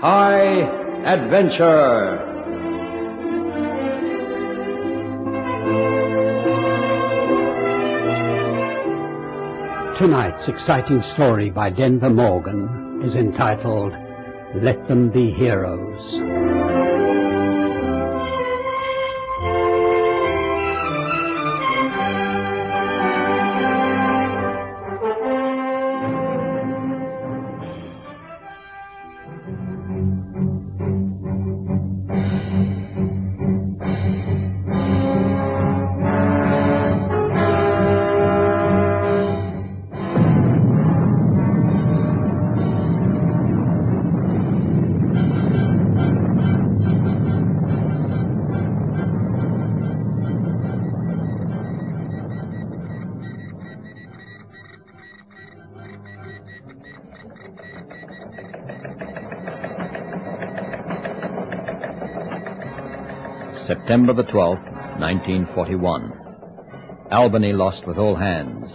high adventure. Tonight's exciting story by Denver Morgan is entitled, Let Them Be Heroes. September the 12th, 1941. Albany lost with all hands.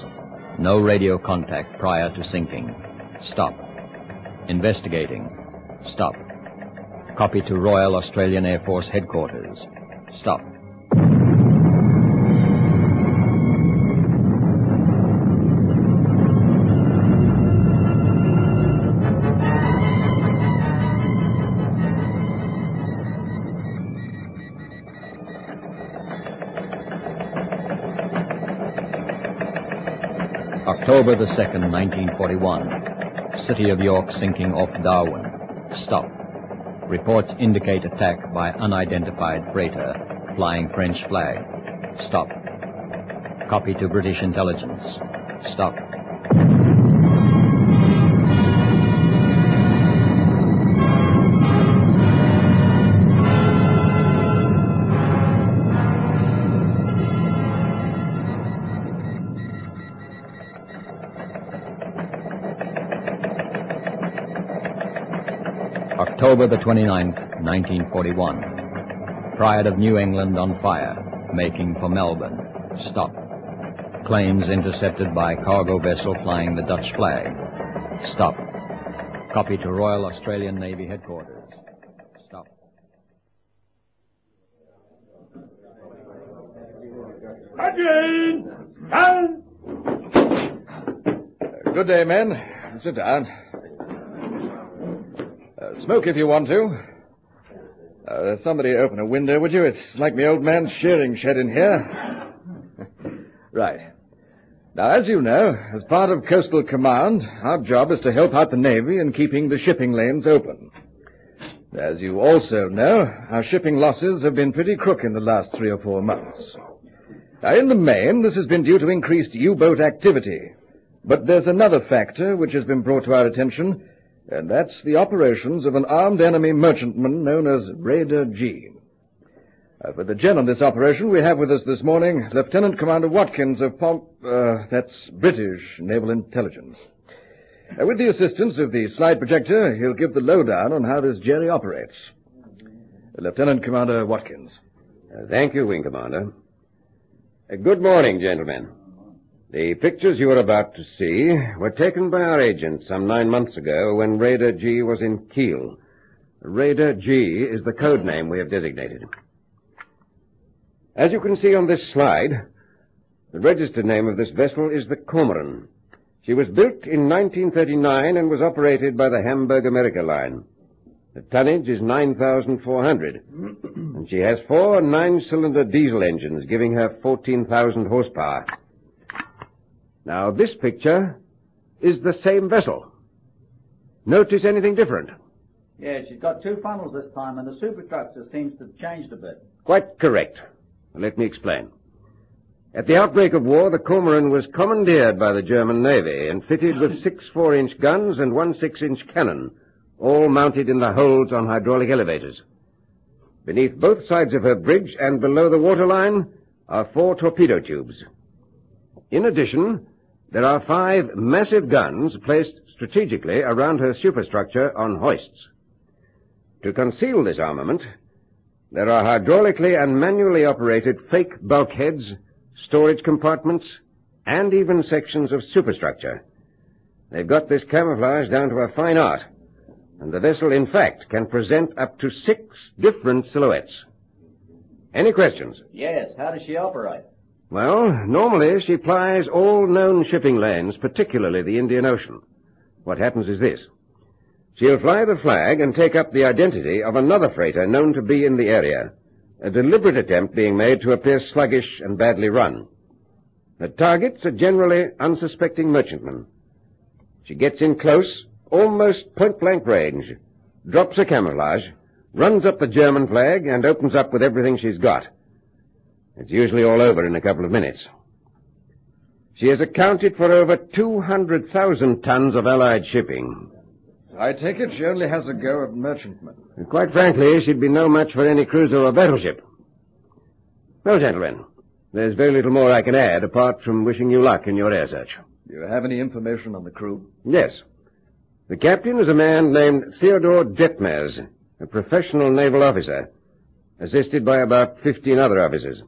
No radio contact prior to sinking. Stop. Investigating. Stop. Copy to Royal Australian Air Force Headquarters. Stop. October the 2nd, 1941. City of York sinking off Darwin. Stop. Reports indicate attack by unidentified freighter flying French flag. Stop. Copy to British intelligence. Stop. October the 29th, 1941. Pride of New England on fire, making for Melbourne. Stop. Claims intercepted by cargo vessel flying the Dutch flag. Stop. Copy to Royal Australian Navy Headquarters. Stop. Again! And... Good day, men. Sit down. Smoke if you want to. Somebody open a window, would you? It's like the old man's shearing shed in here. Right. Now, as you know, as part of Coastal Command, our job is to help out the Navy in keeping the shipping lanes open. As you also know, our shipping losses have been pretty crook in the last 3 or 4 months. Now, in the main, this has been due to increased U-boat activity. But there's another factor which has been brought to our attention, and that's the operations of an armed enemy merchantman known as Raider G. For the gen on this operation, we have with us this morning Lieutenant Commander Watkins of that's British Naval Intelligence. With the assistance of the slide projector, he'll give the lowdown on how this jerry operates. Lieutenant Commander Watkins. Thank you, Wing Commander. Good morning, gentlemen. The pictures you are about to see were taken by our agent some 9 months ago when Raider G was in Kiel. Raider G is the code name we have designated. As you can see on this slide, the registered name of this vessel is the Cormoran. She was built in 1939 and was operated by the Hamburg America Line. The tonnage is 9,400, and she has 4 9-cylinder diesel engines, giving her 14,000 horsepower. Now, this picture is the same vessel. Notice anything different? Yeah, she's got 2 funnels this time, and the super thruster seems to have changed a bit. Quite correct. Let me explain. At the outbreak of war, the Cormoran was commandeered by the German Navy and fitted with 6 4-inch guns and 1 6-inch cannon, all mounted in the holds on hydraulic elevators. Beneath both sides of her bridge and below the waterline are 4 torpedo tubes. In addition, there are 5 massive guns placed strategically around her superstructure on hoists. To conceal this armament, there are hydraulically and manually operated fake bulkheads, storage compartments, and even sections of superstructure. They've got this camouflage down to a fine art, And the vessel, in fact, can present up to 6 different silhouettes. Any questions? Yes. How does she operate? Well, normally she plies all known shipping lanes, particularly the Indian Ocean. What happens is this. She'll fly the flag and take up the identity of another freighter known to be in the area, a deliberate attempt being made to appear sluggish and badly run. The targets are generally unsuspecting merchantmen. She gets in close, almost point-blank range, drops her camouflage, runs up the German flag, and opens up with everything she's got. It's usually all over in a couple of minutes. She has accounted for over 200,000 tons of Allied shipping. I take it she only has a go at merchantmen. And quite frankly, she'd be no match for any cruiser or battleship. Well, gentlemen, there's very little more I can add apart from wishing you luck in your air search. Do you have any information on the crew? Yes. The captain was a man named Theodor Detmers, a professional naval officer, assisted by about 15 other officers.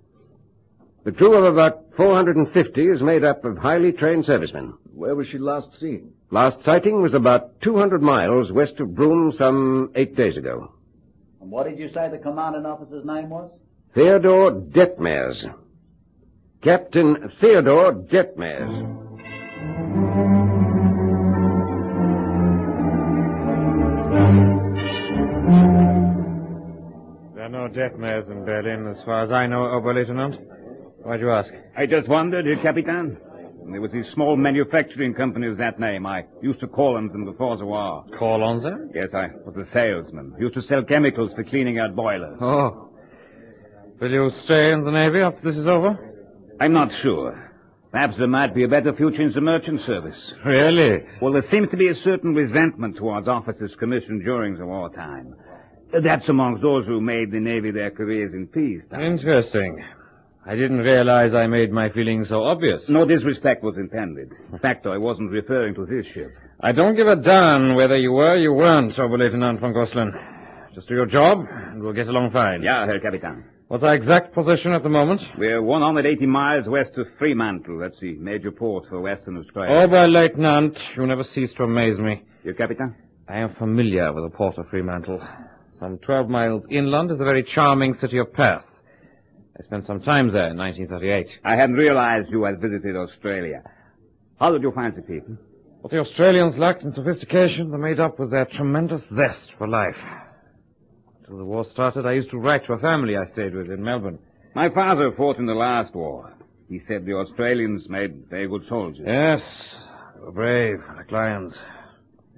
The crew of about 450 is made up of highly trained servicemen. Where was she last seen? Last sighting was about 200 miles west of Broome some 8 days ago. And what did you say the commanding officer's name was? Theodor Detmers. Captain Theodor Detmers. There are no Detmers in Berlin, as far as I know, Oberleutnant. Why'd you ask? I just wondered, Herr Captain. There was these small manufacturing companies, that name. I used to call on them before the war. Call on them? Yes, I was a salesman. Used to sell chemicals for cleaning out boilers. Oh. Will you stay in the Navy after this is over? I'm not sure. Perhaps there might be a better future in the merchant service. Really? Well, there seems to be a certain resentment towards officers commissioned during the wartime. That's amongst those who made the Navy their careers in peace. Interesting. I didn't realize I made my feelings so obvious. No disrespect was intended. In fact, I wasn't referring to this ship. I don't give a darn whether you were or you weren't, Oberleutnant von Gosselin. Just do your job, and we'll get along fine. Yeah, Herr Captain. What's our exact position at the moment? We're 180 miles west of Fremantle. That's the major port for Western Australia. Oberleutnant, you never cease to amaze me. Your Captain? I am familiar with the port of Fremantle. Some 12 miles inland is the very charming city of Perth. I spent some time there in 1938. I hadn't realized you had visited Australia. How did you find the people? What the Australians lacked in sophistication, they made up with their tremendous zest for life. Until the war started, I used to write to a family I stayed with in Melbourne. My father fought in the last war. He said the Australians made very good soldiers. Yes, they were brave, like lions.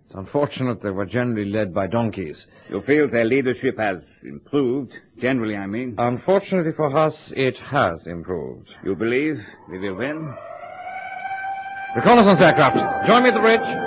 It's unfortunate they were generally led by donkeys. You feel their leadership has improved? Generally, I mean. Unfortunately for us, it has improved. You believe we will win? Reconnaissance aircraft, join me at the bridge.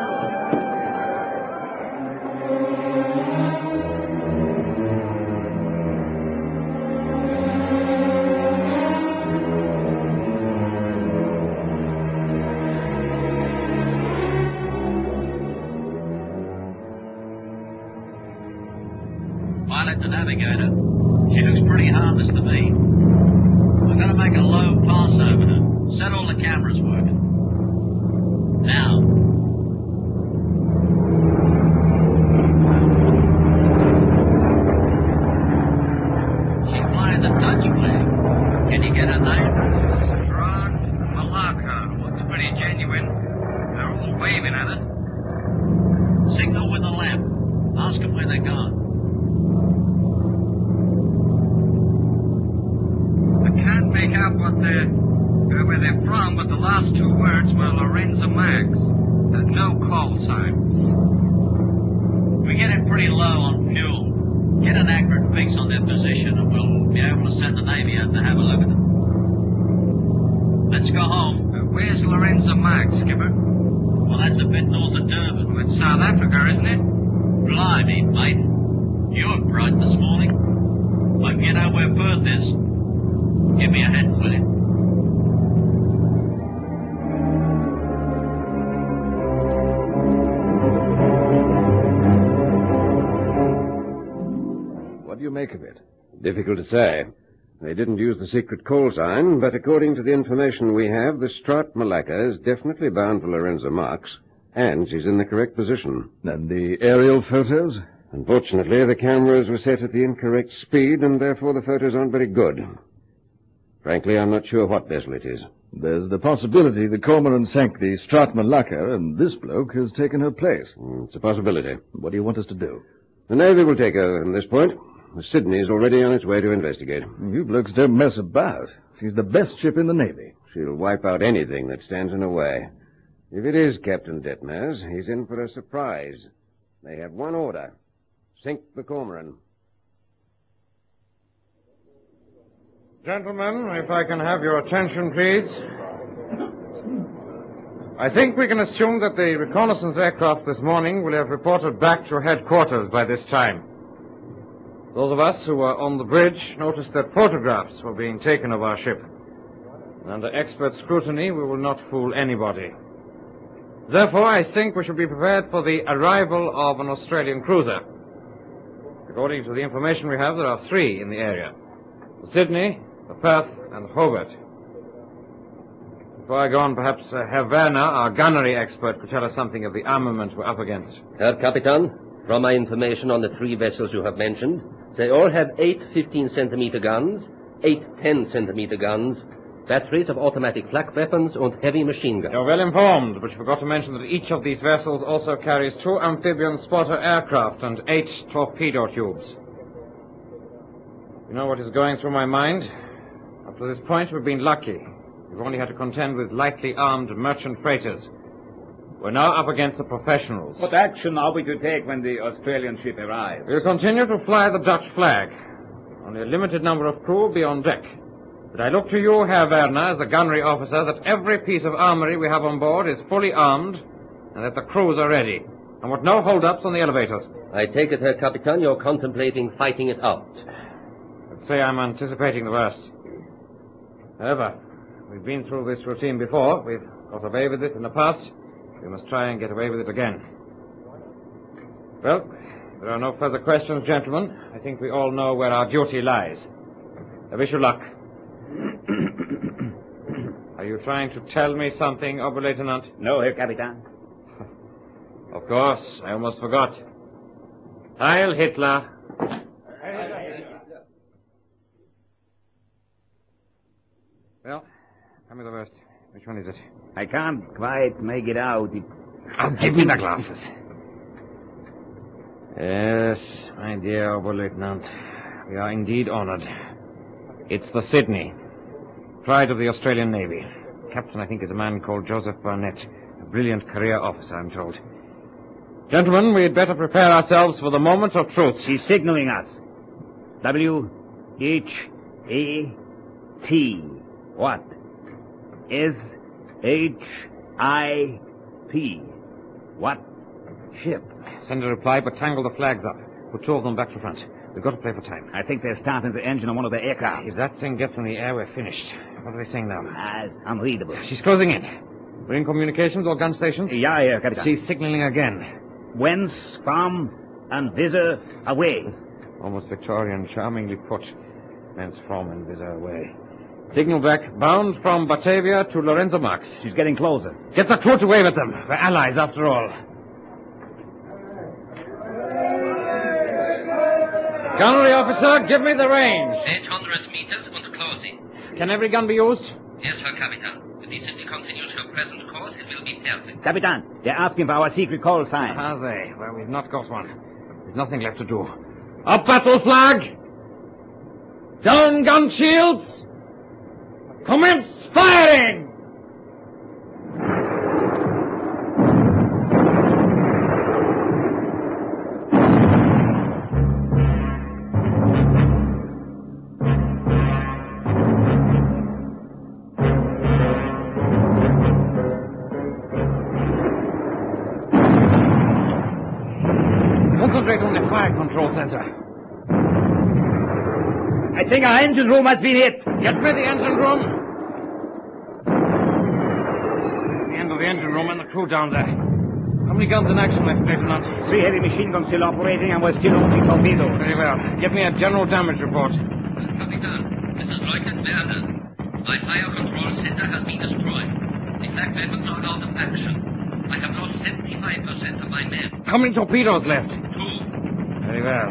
Difficult to say. They didn't use the secret call sign, but according to the information we have, the Straat Malakka is definitely bound for Lourenço Marques, And she's in the correct position. And the aerial photos? Unfortunately, the cameras were set at the incorrect speed, and therefore the photos aren't very good. Frankly, I'm not sure what vessel it is. There's the possibility the Cormoran sank the Straat Malakka, and this bloke has taken her place. It's a possibility. What do you want us to do? The Navy will take over from this point. The Sydney's already on its way to investigate. You blokes don't mess about. She's the best ship in the Navy. She'll wipe out anything that stands in her way. If it is Captain Detmers, he's in for a surprise. They have one order. Sink the Cormoran. Gentlemen, if I can have your attention, please. I think we can assume that the reconnaissance aircraft this morning will have reported back to headquarters by this time. Those of us who were on the bridge noticed that photographs were being taken of our ship. Under expert scrutiny, we will not fool anybody. Therefore, I think we should be prepared for the arrival of an Australian cruiser. According to the information we have, there are three in the area. The Sydney, the Perth, and the Hobart. Before I go on, perhaps Herr Werner, our gunnery expert, could tell us something of the armament we're up against. Herr Kapitan, from my information on the three vessels you have mentioned, they all have 8 15-centimeter guns, 8 10-centimeter guns, batteries of automatic flak weapons and heavy machine guns. You're well informed, but you forgot to mention that each of these vessels also carries 2 amphibian spotter aircraft and 8 torpedo tubes. You know what is going through my mind? Up to this point, we've been lucky. We've only had to contend with lightly armed merchant freighters. We're now up against the professionals. What action are we to take when the Australian ship arrives? We'll continue to fly the Dutch flag. Only a limited number of crew will be on deck. But I look to you, Herr Werner, as the gunnery officer, that every piece of armoury we have on board is fully armed and that the crews are ready. And with no hold-ups on the elevators. I take it, Herr Kapitan, you're contemplating fighting it out. I'd say I'm anticipating the worst. However, we've been through this routine before. We've got away with it in the past. We must try and get away with it again. Well, there are no further questions, gentlemen. I think we all know where our duty lies. I wish you luck. Are you trying to tell me something, Oberleutnant? No, Herr Kapitan. Of course, I almost forgot. Heil Hitler. Well, tell me the worst. Which one is it? I can't quite make it out. Give me the glasses. Yes, my dear Oberleutnant. We are indeed honored. It's the Sydney. Pride of the Australian Navy. Captain, I think, is a man called Joseph Barnett. A brilliant career officer, I'm told. Gentlemen, we had better prepare ourselves for the moment of truth. She's signaling us. W-H-A-T. What? S-H-I-P. What? Ship. Send a reply, but tangle the flags up. Put 2 of them back to front. We've got to play for time. I think they're starting the engine on one of the aircraft. If that thing gets in the air, we're finished. What are they saying now? It's unreadable. She's closing in. We're in communications or gun stations? Yeah, Captain. She's signaling again. Whence, from, and thither, away. Almost Victorian, charmingly put. Whence, from, and thither, away. Signal back, bound from Batavia to Lourenço Marques. She's getting closer. Get the crew to wave at them. We're allies, after all. Gunnery officer, give me the range. 800 meters and closing. Can every gun be used? Yes, Herr Kapitan. If the Sydney continues her present course, it will be perfect. Kapitan, they're asking for our secret call sign. Are they? Well, we've not got one. There's nothing left to do. Up battle flag! Down gun shields! Commence firing! Concentrate on the fire control center. I think our engine room has been hit. Get rid of the engine room. That's the end of the engine room and the crew down there. How many guns in action left, Lieutenant? 3 heavy machine guns still operating and we're still only torpedoes. Very well. Give me a general damage report. Captain, this is Lieutenant Werner. My fire control center has been destroyed. The flak weapons are out of action. I have lost 75% of my men. How many torpedoes left? 2. Very well.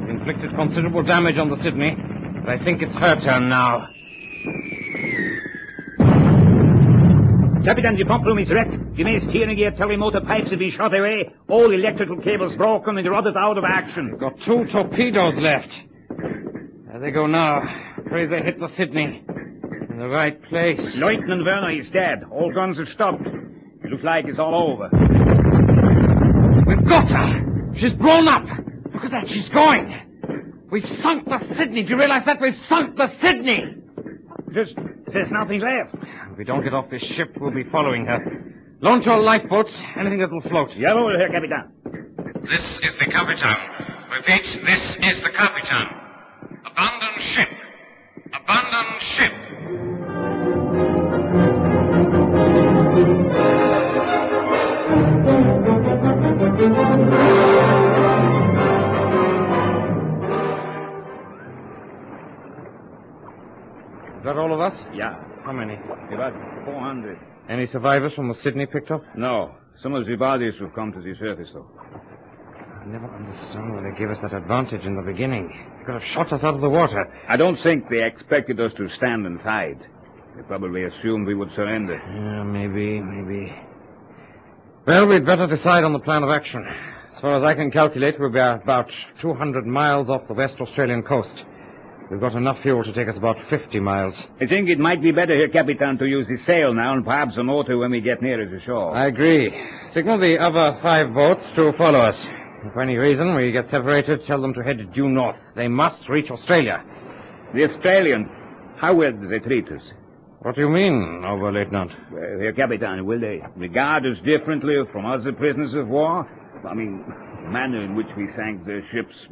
We've inflicted considerable damage on the Sydney, but I think it's her turn now. Captain, the pump room is wrecked. The main steering gear telemotor pipes have been shot away. All electrical cables broken and the rudder's out of action. We've got 2 torpedoes left. There they go now. Pray they hit the Sydney. In the right place. Lieutenant Werner is dead. All guns have stopped. It looks like it's all over. We've got her. She's blown up. Look at that. She's going. We've sunk the Sydney. Do you realize that? We've sunk the Sydney. Just there's nothing left. If we don't get off this ship, we'll be following her. Launch your lifeboats, anything that will float. Jawohl, Herr Capitan. This is the Capitan. Repeat, this is the Capitan. Abandon ship. Abandon ship. Is that all of us? Yeah. How many? About 400. Any survivors from the Sydney picked up? No. Some of the bodies who've come to the surface, though. I never understand why they gave us that advantage in the beginning. They could have shot us out of the water. I don't think they expected us to stand and fight. They probably assumed we would surrender. Yeah, maybe. Well, we'd better decide on the plan of action. As far as I can calculate, we'll be about 200 miles off the West Australian coast. We've got enough fuel to take us about 50 miles. I think it might be better, Herr Capitan, to use the sail now and perhaps a motor when we get nearer to shore. I agree. Signal the other 5 boats to follow us. If for any reason we get separated, tell them to head due north. They must reach Australia. The Australians, how will they treat us? What do you mean, Oberleutnant? Well, Herr Capitan, will they regard us differently from other prisoners of war? I mean, the manner in which we sank their ships,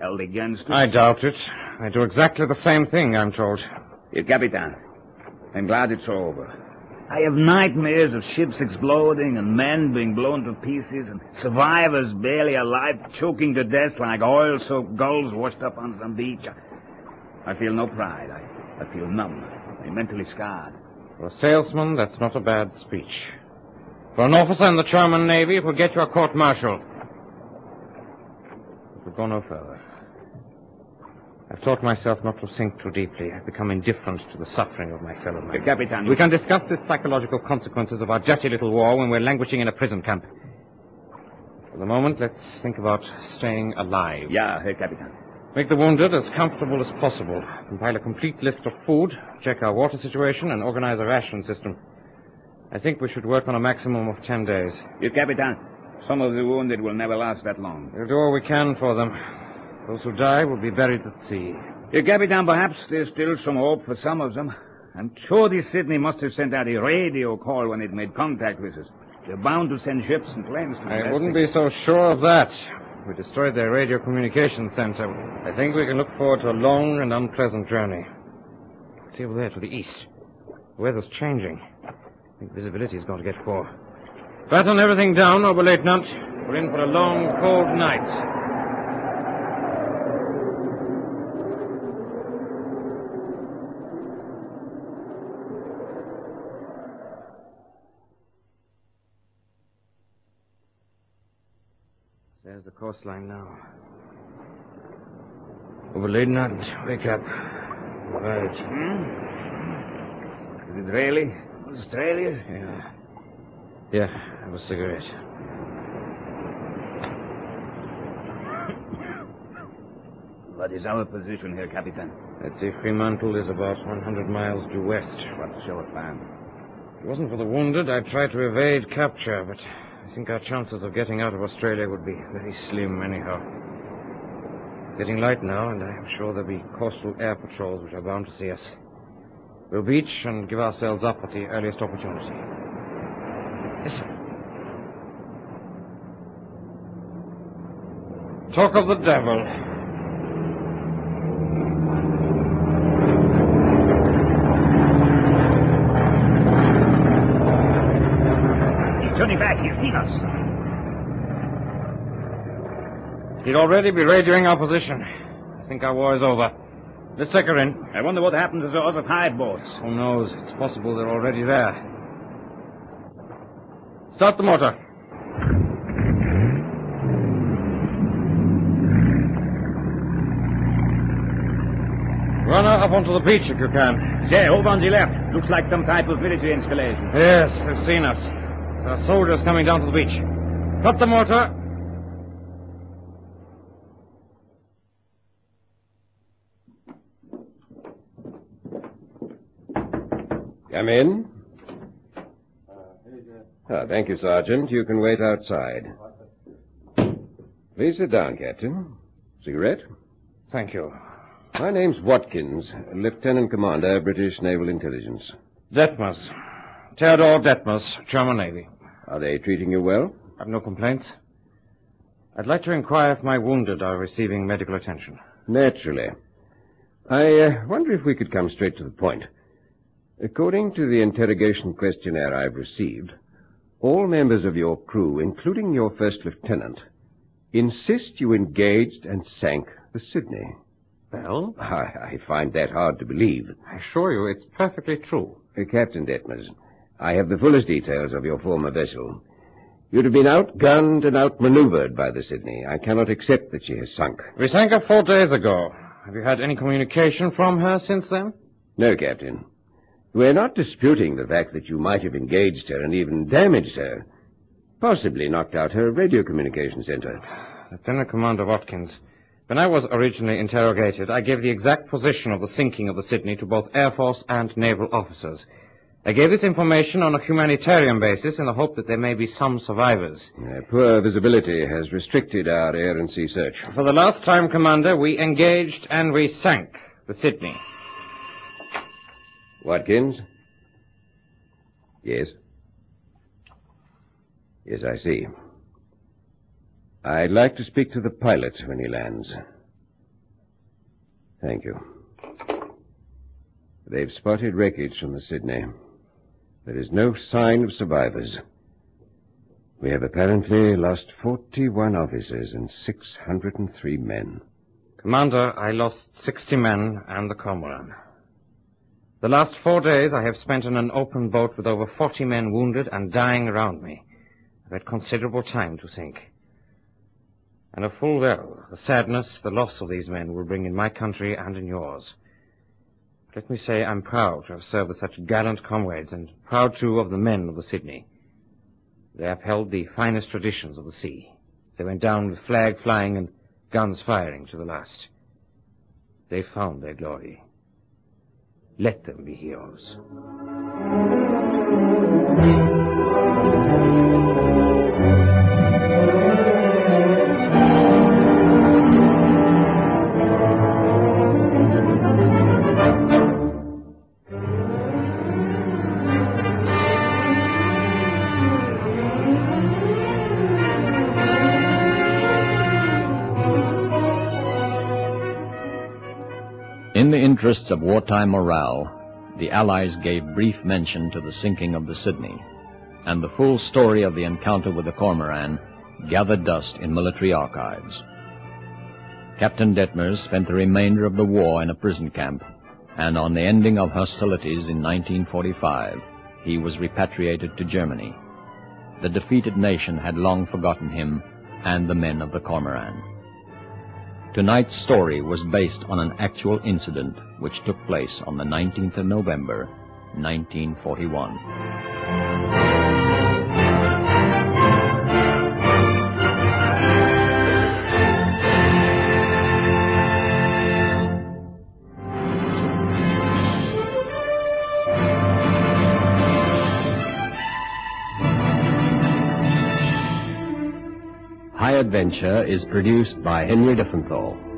held against us? I doubt it. They do exactly the same thing, I'm told. Herr Capitan, I'm glad it's over. I have nightmares of ships exploding and men being blown to pieces and survivors barely alive, choking to death like oil-soaked gulls washed up on some beach. I feel no pride. I feel numb. I'm mentally scarred. For a salesman, that's not a bad speech. For an officer in the German Navy, it will get you a court-martial. It will go no further. I've taught myself not to sink too deeply. I've become indifferent to the suffering of my fellow men. Capitan, we can discuss the psychological consequences of our dirty little war when we're languishing in a prison camp. For the moment, let's think about staying alive. Yeah, Herr Capitan. Make the wounded as comfortable as possible. Compile a complete list of food, check our water situation, and organize a ration system. I think we should work on a maximum of 10 days. Herr Capitan, some of the wounded will never last that long. We'll do all we can for them. Those who die will be buried at sea. Herr Capitan, perhaps there's still some hope for some of them. I'm sure the Sydney must have sent out a radio call when it made contact with us. They're bound to send ships and planes to investigate. I wouldn't be so sure of that. We destroyed their radio communication center. I think we can look forward to a long and unpleasant journey. See over there to the east. The weather's changing. I think visibility's going to get poor. Batten everything down, Oberleutnant. We're in for a long, cold night. There's the coastline now. Oberleutnant, wake up. All right. Is it really? Australia? Yeah. Yeah, have a cigarette. What is our position here, Captain? Let's see, Fremantle is about 100 miles due west. What shall I plan? If it wasn't for the wounded, I'd try to evade capture, but I think our chances of getting out of Australia would be very slim anyhow. It's getting light now, and I'm sure there'll be coastal air patrols which are bound to see us. We'll beach and give ourselves up at the earliest opportunity. Listen. Talk of the devil. He'd already be radioing our position. I think our war is over. Let's take her in. I wonder what happened to the other 5 boats. Who knows? It's possible they're already there. Start the motor. Run her up onto the beach if you can. Yeah, over on the left. Looks like some type of military installation. Yes, they've seen us. There are soldiers coming down to the beach. Cut the motor. Come in. Thank you, Sergeant. You can wait outside. Please sit down, Captain. Cigarette? Thank you. My name's Watkins, Lieutenant Commander, British Naval Intelligence. Detmers. Theodor Detmers, German Navy. Are they treating you well? I've no complaints. I'd like to inquire if my wounded are receiving medical attention. Naturally. I wonder if we could come straight to the point. According to the interrogation questionnaire I've received, all members of your crew, including your first lieutenant, insist you engaged and sank the Sydney. Well? I find that hard to believe. I assure you it's perfectly true. Captain Detmers, I have the fullest details of your former vessel. You'd have been outgunned and outmaneuvered by the Sydney. I cannot accept that she has sunk. We sank her 4 days ago. Have you had any communication from her since then? No, Captain. We're not disputing the fact that you might have engaged her and even damaged her. Possibly knocked out her radio communication center. Lieutenant Commander Watkins, when I was originally interrogated, I gave the exact position of the sinking of the Sydney to both Air Force and naval officers. I gave this information on a humanitarian basis in the hope that there may be some survivors. Poor visibility has restricted our air and sea search. For the last time, Commander, we engaged and we sank the Sydney. Watkins? Yes? Yes, I see. I'd like to speak to the pilot when he lands. Thank you. They've spotted wreckage from the Sydney. There is no sign of survivors. We have apparently lost 41 officers and 603 men. Commander, I lost 60 men and the Cormoran. The last 4 days I have spent in an open boat with over 40 men wounded and dying around me. I've had considerable time to think. And a full well, the sadness, the loss of these men will bring in my country and in yours. Let me say I'm proud to have served with such gallant comrades and proud, too, of the men of the Sydney. They upheld the finest traditions of the sea. They went down with flag flying and guns firing to the last. They found their glory. Let them be heroes. In the interests of wartime morale, the Allies gave brief mention to the sinking of the Sydney, and the full story of the encounter with the Cormoran gathered dust in military archives. Captain Detmers spent the remainder of the war in a prison camp, and on the ending of hostilities in 1945, he was repatriated to Germany. The defeated nation had long forgotten him and the men of the Cormoran. Tonight's story was based on an actual incident which took place on the 19th of November, 1941. High Adventure is produced by Henry Diffenthal.